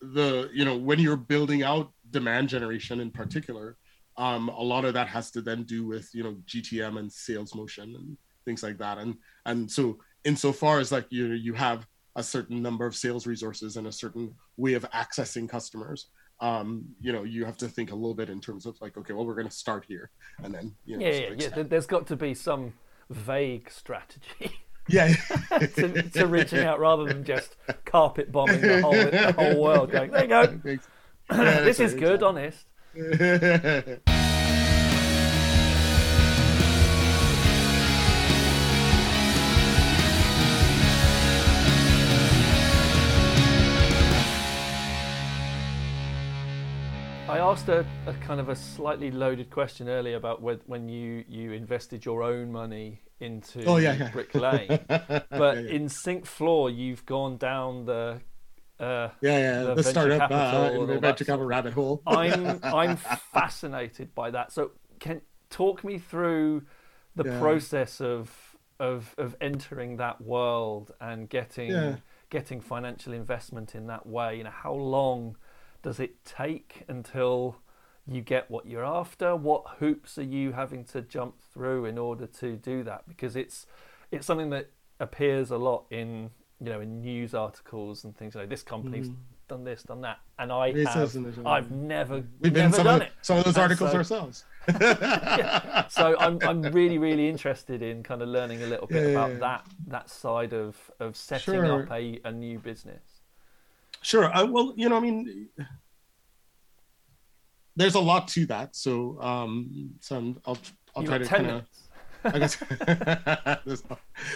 the you know when you're building out demand generation in particular, um, a lot of that has to then do with you know G T M and sales motion and things like that. And and so insofar as like you you have a certain number of sales resources and a certain way of accessing customers. Um, you know, you have to think a little bit in terms of like, okay, well, we're going to start here, and then you know, yeah, yeah, yeah. There's got to be some vague strategy, yeah, to, to reaching out rather than just carpet bombing the whole the whole world. Going, there you go. Yeah, this is good, honest. I asked a, a kind of a slightly loaded question earlier about when, when you, you invested your own money into oh, yeah, yeah. Brick Lane, but yeah, yeah. in SyncFloor you've gone down the Uh, yeah, yeah, the start up uh, venture capital rabbit hole. I'm I'm fascinated by that. So, can talk me through the yeah. process of of of entering that world and getting yeah. getting financial investment in that way. You know, how long does it take until you get what you're after? What hoops are you having to jump through in order to do that? Because it's it's something that appears a lot in, you know, in news articles and things like this company's mm. done this, done that, and I it have I've never we've never been some done of, it. Some of those articles so, ourselves. yeah. So I'm I'm really really interested in kind of learning a little bit yeah, about yeah. that that side of of setting sure. up a, a new business. Sure. Uh, well, you know, I mean, there's a lot to that. So um, so I'm, I'll I'll you try to kind of. I guess.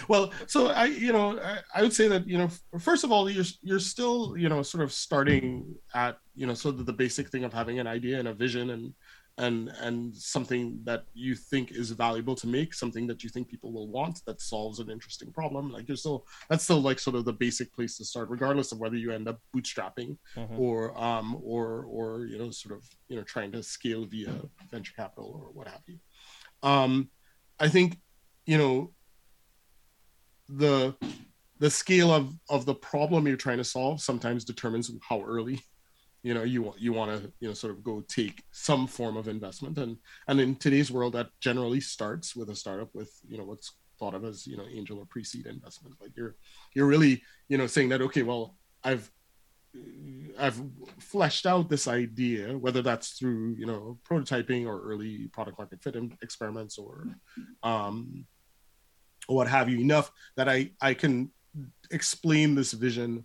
Well, so I, you know, I, I would say that, you know, first of all, you're you're still, you know, sort of starting at, you know, sort of the basic thing of having an idea and a vision and and and something that you think is valuable to make, something that you think people will want that solves an interesting problem. Like you're still, that's still like sort of the basic place to start, regardless of whether you end up bootstrapping mm-hmm. or um or or you know sort of you know trying to scale via venture capital or what have you. Um, I think, you know, the the scale of, of the problem you're trying to solve sometimes determines how early, you know, you want you want to, you know, sort of go take some form of investment. And and in today's world, that generally starts with a startup with, you know, what's thought of as, you know, angel or pre-seed investment. Like you're you're really, you know, saying that, okay, well, I've I've fleshed out this idea, whether that's through, you know, prototyping or early product market fit experiments or um, what have you, enough that I, I can explain this vision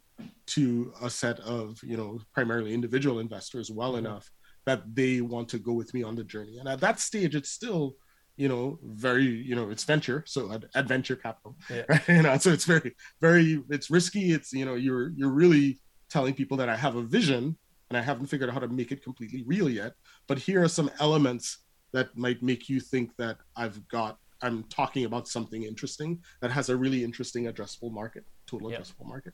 to a set of, you know, primarily individual investors well enough that they want to go with me on the journey. And at that stage, it's still, you know, very, you know, it's venture, so ad- adventure capital, yeah. right? You know, so it's very, very, it's risky. It's, you know, you're, you're really telling people that I have a vision and I haven't figured out how to make it completely real yet, but here are some elements that might make you think that I've got, I'm talking about something interesting that has a really interesting addressable market, total yep. addressable market.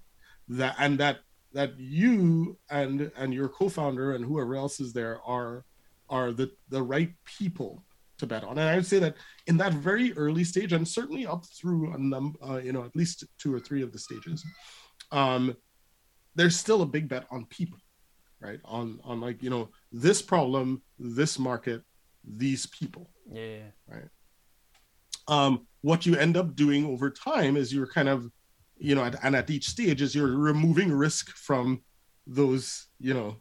That and that that you and and your co-founder and whoever else is there are are the, the right people to bet on. And I would say that in that very early stage, and certainly up through a number, uh, you know, at least two or three of the stages, um, there's still a big bet on people, right? On on like, you know, this problem, this market, these people. Yeah. Right. Um, what you end up doing over time is you're kind of, you know, and at each stage is you're removing risk from those, you know,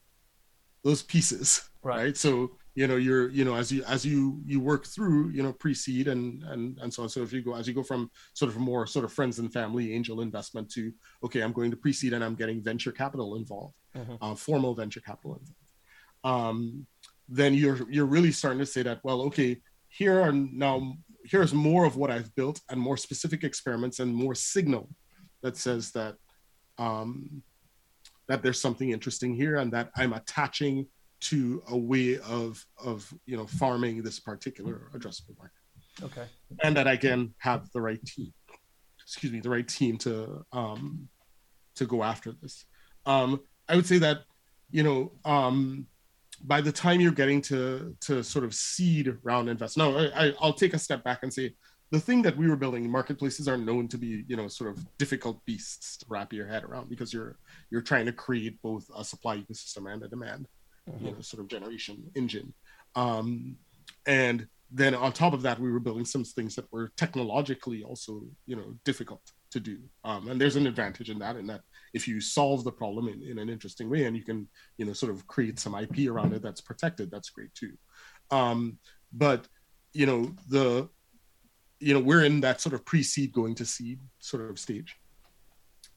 those pieces, right? right? So, you know, you're, you know, as you as you you work through, you know, pre-seed and and and so on. So if you go as you go from sort of more sort of friends and family angel investment to okay, I'm going to pre-seed and I'm getting venture capital involved, mm-hmm. uh, formal venture capital involved. Um, then you're you're really starting to say that, well, okay, here are now here's more of what I've built and more specific experiments and more signal that says that um, that there's something interesting here and that I'm attaching to a way of of you know farming this particular addressable market, okay, and that I can have the right team, excuse me, the right team to um to go after this. Um, I would say that you know um, by the time you're getting to to sort of seed round invest. Now I, I, I'll take a step back and say the thing that we were building, marketplaces are known to be you know sort of difficult beasts to wrap your head around because you're you're trying to create both a supply ecosystem and a demand. You know, sort of generation engine. Um, and then on top of that, we were building some things that were technologically also, you know, difficult to do. Um, and there's an advantage in that, in that if you solve the problem in, in an interesting way and you can, you know, sort of create some I P around it that's protected, that's great too. Um, but, you know, the, you know, we're in that sort of pre-seed going to seed sort of stage.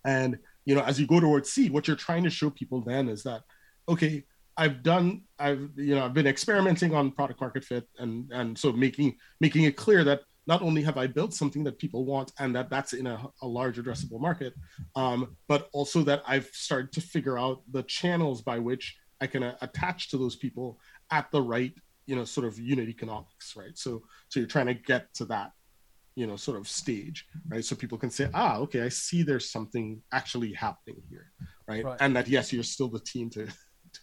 And, you know, as you go towards seed, what you're trying to show people then is that, okay, I've done, I've, you know, I've been experimenting on product market fit and, and so making, making it clear that not only have I built something that people want and that that's in a, a large addressable market, um, but also that I've started to figure out the channels by which I can uh, attach to those people at the right, you know, sort of unit economics, right? So, so you're trying to get to that. you know, sort of stage, right? So people can say, ah, okay, I see there's something actually happening here, right? right. And that, yes, you're still the team to,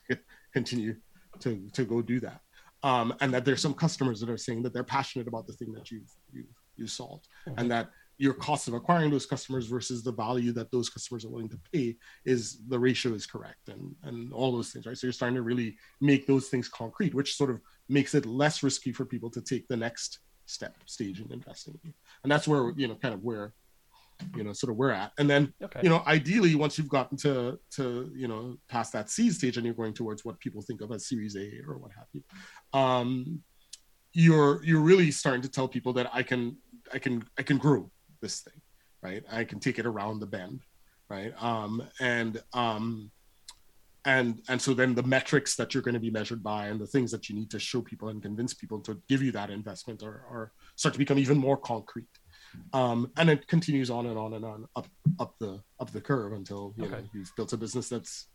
to continue to, to go do that. Um, and that there's some customers that are saying that they're passionate about the thing that you've, you you solved, mm-hmm. and that your cost of acquiring those customers versus the value that those customers are willing to pay is, the ratio is correct, and and all those things, right? So you're starting to really make those things concrete, which sort of makes it less risky for people to take the next step, stage in investing. And that's where, you know, kind of where, you know, sort of we're at. And then, okay. you know, ideally, once you've gotten to, to, you know, past that seed stage and you're going towards what people think of as Series A or what have you, um, you're, you're really starting to tell people that I can, I can, I can grow this thing, right? I can take it around the bend, right? Um, and um, and and so then the metrics that you're going to be measured by and the things that you need to show people and convince people to give you that investment are, are start to become even more concrete. Um, and it continues on and on and on up up the up the curve until you okay. know, you've built a business that's,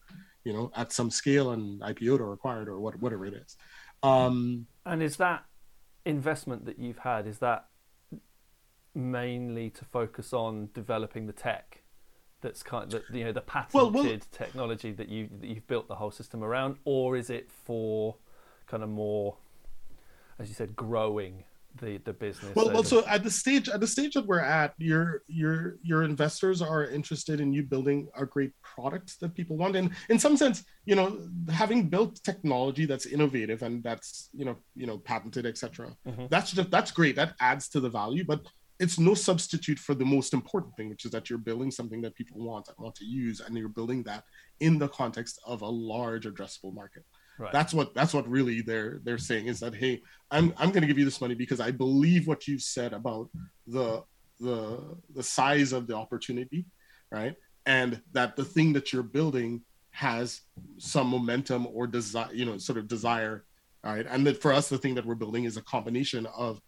you know, at some scale and I P O'd or acquired or what, whatever it is. Um, and is that investment that you've had, is that mainly to focus on developing the tech that's kind of, you know, the patented well, well, technology that you that you've built the whole system around, or is it for kind of more, as you said, growing the the business? Well, well, so at the stage at the stage that we're at, your your your investors are interested in you building a great product that people want, and in some sense, you know, having built technology that's innovative and that's, you know, you know, patented, et cetera. Mm-hmm. That's just that's great. That adds to the value, but it's no substitute for the most important thing, which is that you're building something that people want and want to use, and you're building that in the context of a large addressable market. Right. That's what that's what really they're they're saying is that, hey, I'm I'm going to give you this money because I believe what you said about the the the size of the opportunity, right? And that the thing that you're building has some momentum or desire, you know, sort of desire, all right? And that for us, the thing that we're building is a combination of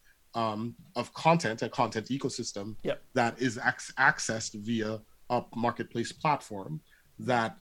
Um, of content and content ecosystem yep. that is ac- accessed via a marketplace platform that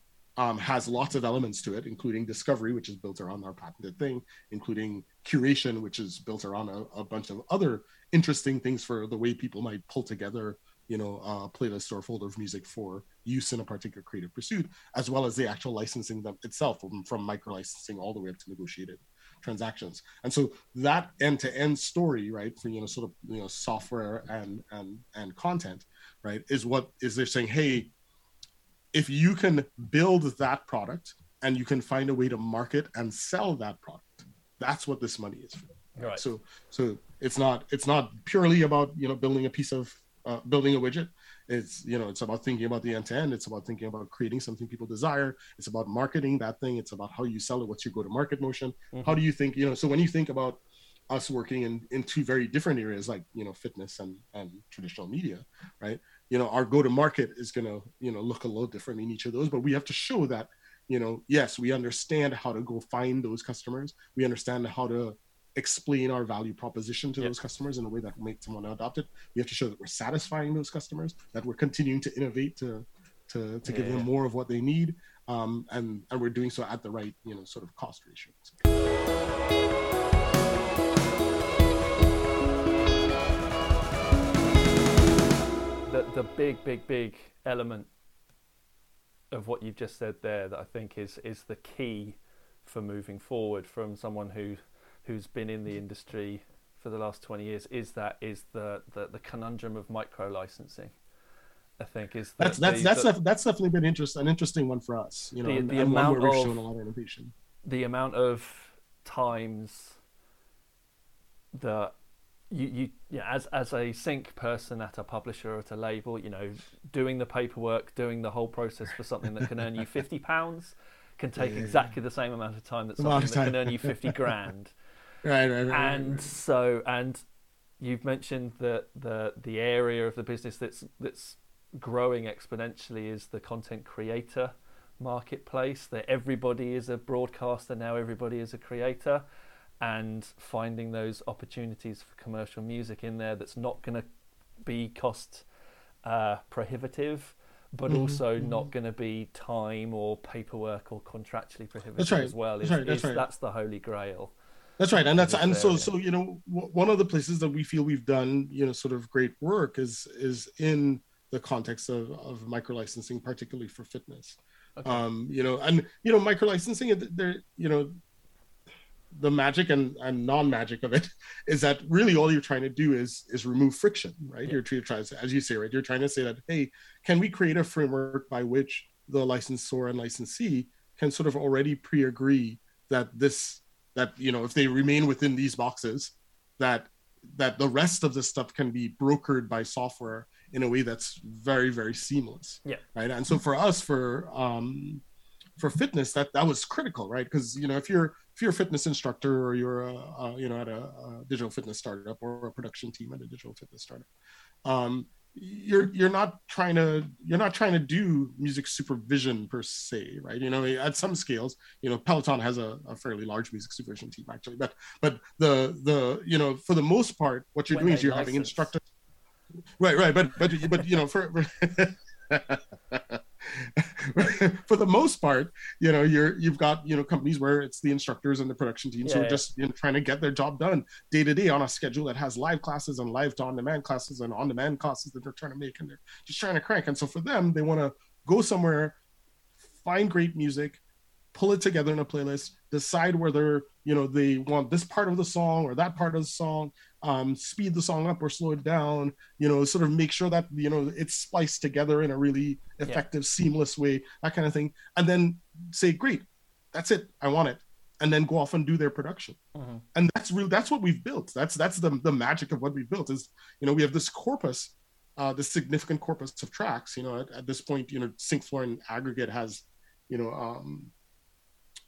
um, has lots of elements to it, including discovery, which is built around our patented thing, including curation, which is built around a, a bunch of other interesting things for the way people might pull together, you know, a playlist or a folder of music for use in a particular creative pursuit, as well as the actual licensing them itself, from, from micro licensing all the way up to negotiated transactions. And so that end-to-end story, right, for, you know, sort of, you know, software and and and content, right, is what is they're saying, hey, if you can build that product and you can find a way to market and sell that product, that's what this money is for. Right. Right. So so it's not it's not purely about, you know, building a piece of uh, building a widget. It's, you know, it's about thinking about the end-to-end. It's about thinking about creating something people desire. It's about marketing that thing. It's about how you sell it. What's your go-to-market motion? Mm-hmm. How do you think, you know, so when you think about us working in, in two very different areas, like, you know, fitness and, and traditional media, right? You know, our go-to-market is going to, you know, look a little different in each of those, but we have to show that, you know, yes, we understand how to go find those customers. We understand how to explain our value proposition to yep. those customers in a way that will make someone adopt it. We have to show that we're satisfying those customers, that we're continuing to innovate to to, to yeah. give them more of what they need, um, and and we're doing so at the right, you know, sort of cost ratio. The the big big big element of what you've just said there that I think is is the key for moving forward from someone who who's been in the industry for the last twenty years is that is the the, the conundrum of micro licensing. I think is that that's that's the, that's, the, that's definitely been interest, an interesting one for us. You know, the, and, the and amount where we're showing a lot of innovation. The amount of times that you you yeah, as as a sync person at a publisher or at a label, you know, doing the paperwork, doing the whole process for something that can earn you fifty pounds can take yeah, yeah, exactly yeah. the same amount of time that something that time. can earn you fifty grand. Right, right, right. And right, right. so, and you've mentioned that the the area of the business that's that's growing exponentially is the content creator marketplace. That everybody is a broadcaster now, everybody is a creator, and finding those opportunities for commercial music in there that's not going to be cost uh, prohibitive, but mm-hmm, also mm-hmm. not going to be time or paperwork or contractually prohibitive that's right. as well. Is, that's right, that's, is, right. that's the holy grail. That's right. And that's, and so, so, you know, w- one of the places that we feel we've done, you know, sort of great work is, is in the context of, of microlicensing, particularly for fitness. Okay. Um, you know, and, you know, microlicensing, there, you know, the magic and, and non-magic of it is that really all you're trying to do is, is remove friction, right? Yeah. You're trying to, as you say, right, you're trying to say that, hey, can we create a framework by which the licensor and licensee can sort of already pre-agree that this, that, you know, if they remain within these boxes, that that the rest of this stuff can be brokered by software in a way that's very, very seamless. Yeah. Right. And so for us, for um, for fitness, that that was critical, right? Because, you know, if you're if you're a fitness instructor, or you're a, a, you know, at a, a digital fitness startup, or a production team at a digital fitness startup, um, you're you're not trying to you're not trying to do music supervision per se, right? You know, at some scales, you know, Peloton has a, a fairly large music supervision team actually, but but the the you know, for the most part, what you're when doing is you're license. having instructors, right, right, but but but you know, for for the most part, you know, you're you've got, you know, companies where it's the instructors and the production teams yeah, who are yeah. just, you know, trying to get their job done day to day on a schedule that has live classes and live to on-demand classes and on-demand classes that they're trying to make, and they're just trying to crank. And so for them, they want to go somewhere, find great music, pull it together in a playlist, decide whether, you know, they want this part of the song or that part of the song, um, speed the song up or slow it down, you know, sort of make sure that, you know, it's spliced together in a really effective, yeah. seamless way, that kind of thing. And then say, great, that's it, I want it. And then go off and do their production. Mm-hmm. And that's real, that's what we've built. That's that's the, the magic of what we've built is, you know, we have this corpus, uh, this significant corpus of tracks, you know, at, at this point, you know, SyncFloor in aggregate has, you know, um,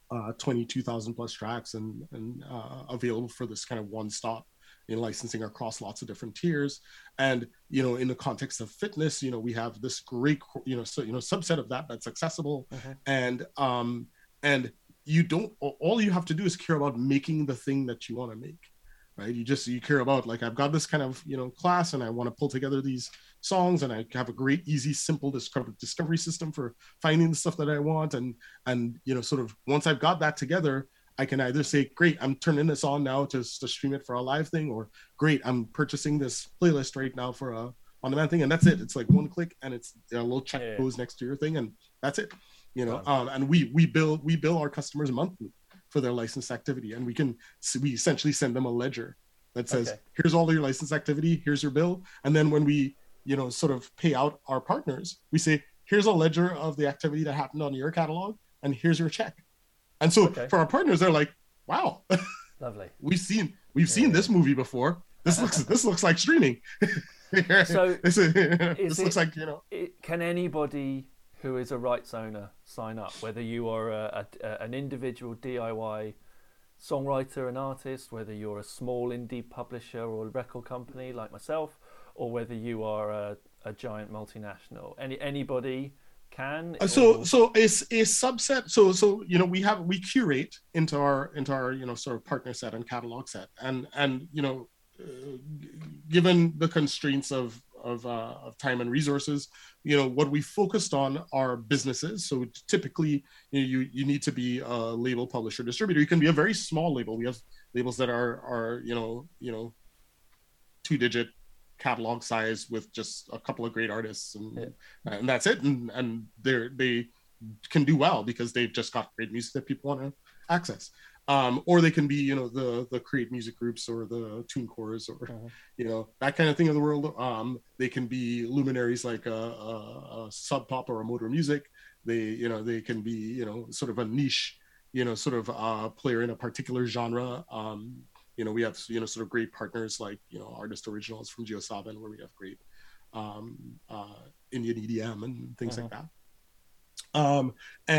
Uh, twenty-two thousand plus tracks and, and uh, available for this kind of one-stop in licensing across lots of different tiers. And, you know, in the context of fitness, you know, we have this great, you know, so, you know, subset of that that's accessible. Mm-hmm. And, um, and you don't, all you have to do is care about making the thing that you want to make, right? You just, you care about, like, I've got this kind of, you know, class, and I want to pull together these songs, and I have a great, easy, simple discovery system for finding the stuff that I want. And, and, you know, sort of once I've got that together, I can either say, great, I'm turning this on now to, to stream it for a live thing, or great, I'm purchasing this playlist right now for a on-demand thing. And that's it. It's like one click, and it's a little check yeah. goes next to your thing, and that's it, you know? Wow. Um, and we, we bill, we bill our customers monthly for their licensed activity. And we can, we essentially send them a ledger that says, okay, here's all your licensed activity, here's your bill. And then when we, you know, sort of pay out our partners, we say, here's a ledger of the activity that happened on your catalog, and here's your check. And so okay. for our partners, they're like, wow, lovely. we've seen, we've yeah. seen this movie before. This looks, this looks like streaming. So this, is, this it, looks like, you know, it, can anybody who is a rights owner sign up, whether you are a, a, an individual D I Y songwriter and artist, whether you're a small indie publisher or a record company like myself, or whether you are a, a giant multinational? Any anybody can. Or... So so it's a subset. So so you know, we have we curate into our into our you know sort of partner set and catalog set, and and you know, uh, given the constraints of of uh, of time and resources, you know, what we focused on are businesses. So typically, you know, you you need to be a label, publisher, distributor. You can be a very small label. We have labels that are are you know you know two digit catalog size with just a couple of great artists, and yeah. and that's it, and and they they can do well because they've just got great music that people want to access. Um, or they can be, you know, the the create music groups or the TuneCores or uh-huh. you know, that kind of thing in the world. Um, they can be luminaries like a, a, a Sub Pop or a Motor Music. They you know they can be you know sort of a niche you know sort of uh, player in a particular genre. Um, You know, we have, you know, sort of great partners like, you know, Artist Originals from Geosavin, where we have great um, uh, Indian E D M and things uh-huh. like that. Um,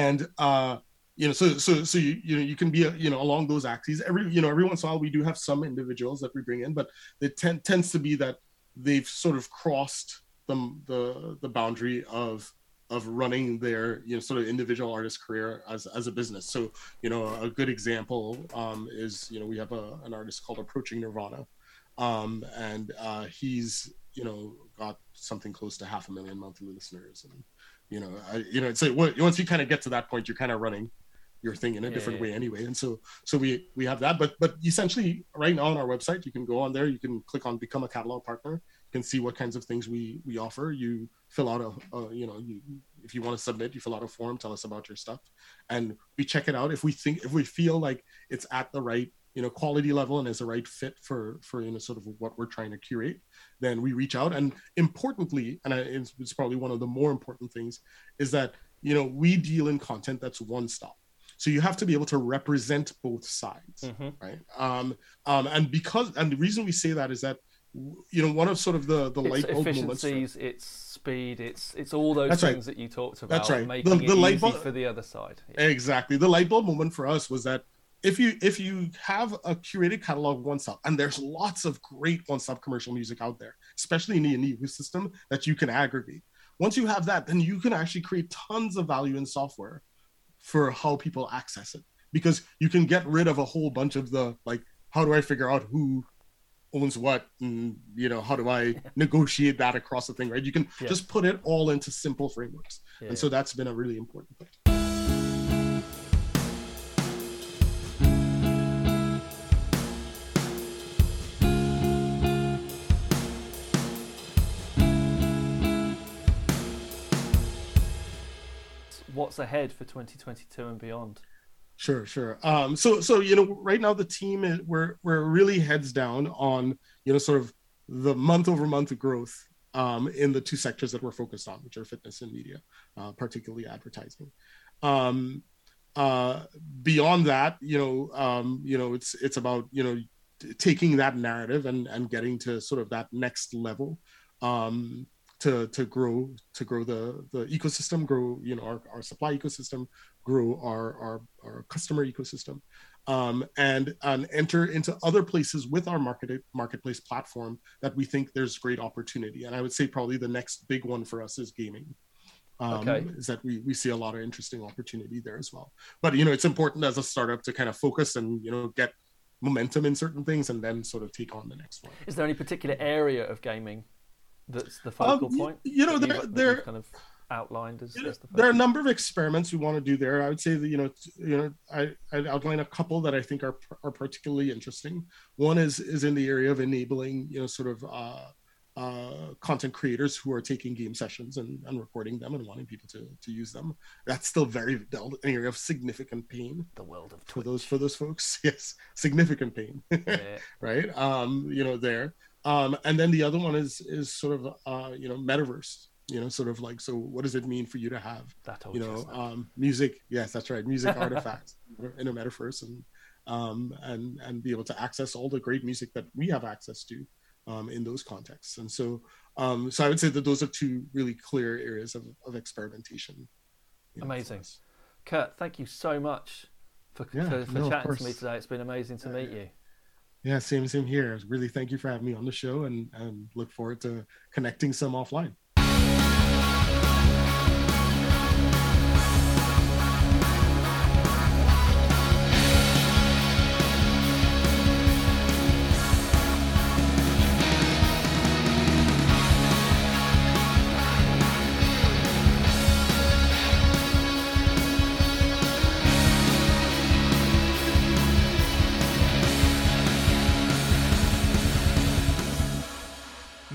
and, uh, you know, so, so, so you, you know, you can be, a, you know, along those axes. Every, you know, every once in a while, we do have some individuals that we bring in, but it ten- tends to be that they've sort of crossed the, the, the boundary of, of running their, you know, sort of individual artist career as, as a business. So, you know, a good example um, is, you know, we have a, an artist called Approaching Nirvana, um, and uh, he's, you know, got something close to half a million monthly listeners, and, you know, I, you know, it's like, once you kind of get to that point, you're kind of running, your thing in a yeah, different yeah. way anyway. And so so we we have that. But but essentially right now on our website, you can go on there, you can click on Become a Catalog Partner, you can see what kinds of things we we offer. You fill out a, a you know, you if you want to submit, you fill out a form, tell us about your stuff, and we check it out. If we think, if we feel like it's at the right, you know, quality level and is the right fit for, for, you know, sort of what we're trying to curate, then we reach out. And importantly, and I, it's, it's probably one of the more important things, is that, you know, we deal in content that's one stop. So you have to be able to represent both sides, mm-hmm. right? Um, um, and because, and the reason we say that is that, you know, one of sort of the the light bulb moments. It's efficiencies, it's speed, it's it's all those That's things right. that you talked about. That's right. Making the, the it light bulb, easy for the other side. Yeah. Exactly. The light bulb moment for us was that if you if you have a curated catalog one stop, and there's lots of great one stop commercial music out there, especially in the ecosystem that you can aggregate. Once you have that, then you can actually create tons of value in software for how people access it, because you can get rid of a whole bunch of the like, how do I figure out who owns what, and you know, how do I negotiate that across the thing, right? You can yeah. just put it all into simple frameworks. Yeah, and yeah. so that's been a really important thing. What's ahead for twenty twenty-two and beyond? Sure, sure. Um, so, so you know, right now the team is, we're we're really heads down on, you know, sort of the month over month growth um, in the two sectors that we're focused on, which are fitness and media, uh, particularly advertising. Um, uh, beyond that, you know, um, you know, it's it's about you know t- taking that narrative and and getting to sort of that next level. Um, To, to grow to grow the, the ecosystem, grow you know our, our supply ecosystem, grow our our, our customer ecosystem, um, and and enter into other places with our market marketplace platform that we think there's great opportunity. And I would say probably the next big one for us is gaming. Um, okay. Is that we we see a lot of interesting opportunity there as well. But you know it's important as a startup to kind of focus and you know get momentum in certain things and then sort of take on the next one. Is there any particular area of gaming that's the focal um, point? You, you know, there, you, there kind of outlined as, you know, as the there are a number of experiments we want to do there. I would say that you know, you know, I I'd outline a couple that I think are are particularly interesting. One is is in the area of enabling, you know, sort of uh, uh, content creators who are taking game sessions and, and recording them and wanting people to to use them. That's still very an area of significant pain. The world of Twitch. for those for those folks, yes, significant pain, yeah. right? Um, you know, there. Um, and then the other one is is sort of, uh, you know, metaverse, you know, sort of like, so what does it mean for you to have, that you know, um, music? Yes, that's right. Music artifacts in a metaverse and, um, and, and be able to access all the great music that we have access to um, in those contexts. And so um, so I would say that those are two really clear areas of, of experimentation. You know, amazing. Kurt, thank you so much for, yeah, for, for no, chatting to me today. It's been amazing to yeah, meet yeah. you. Yeah, same, same here. Really, thank you for having me on the show, and, and look forward to connecting some offline.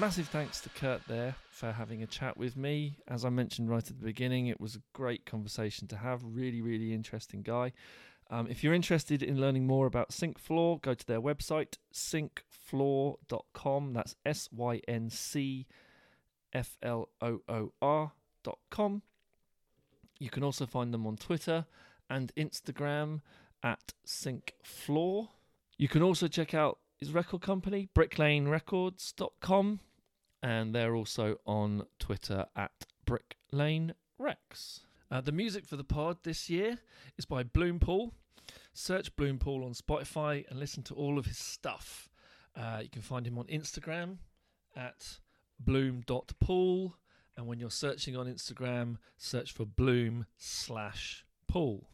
Massive thanks to Kurt there for having a chat with me. As I mentioned right at the beginning, it was a great conversation to have. Really, really interesting guy. Um, if you're interested in learning more about SyncFloor, go to their website, syncfloor dot com. That's S Y N C F L O O R dot com. You can also find them on Twitter and Instagram at SyncFloor. You can also check out his record company, brick lane records dot com. And they're also on Twitter at Brick Lane Rex. Uh, the music for the pod this year is by Bloom Paul. Search Bloom Paul on Spotify and listen to all of his stuff. Uh, you can find him on Instagram at bloom dot paul. And when you're searching on Instagram, search for bloom slash paul.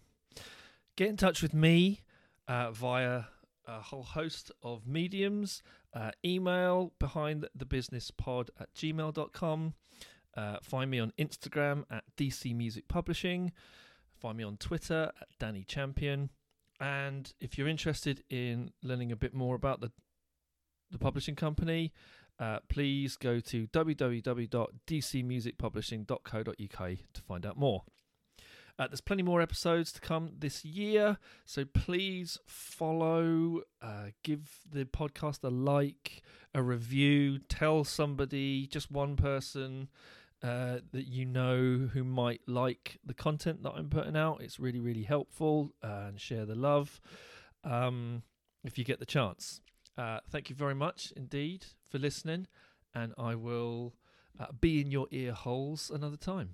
Get in touch with me uh, via a whole host of mediums. Uh, email behind the business pod at gmail dot com. Uh, find me on Instagram at D C Music Publishing. Find me on Twitter at Danny Champion. And if you're interested in learning a bit more about the the publishing company, uh, please go to w w w dot d c music publishing dot co dot u k to find out more. Uh, there's plenty more episodes to come this year, so please follow, uh, give the podcast a like, a review, tell somebody, just one person uh, that you know who might like the content that I'm putting out. It's really, really helpful, uh, and share the love um, if you get the chance. Uh, thank you very much indeed for listening, and I will uh, be in your ear holes another time.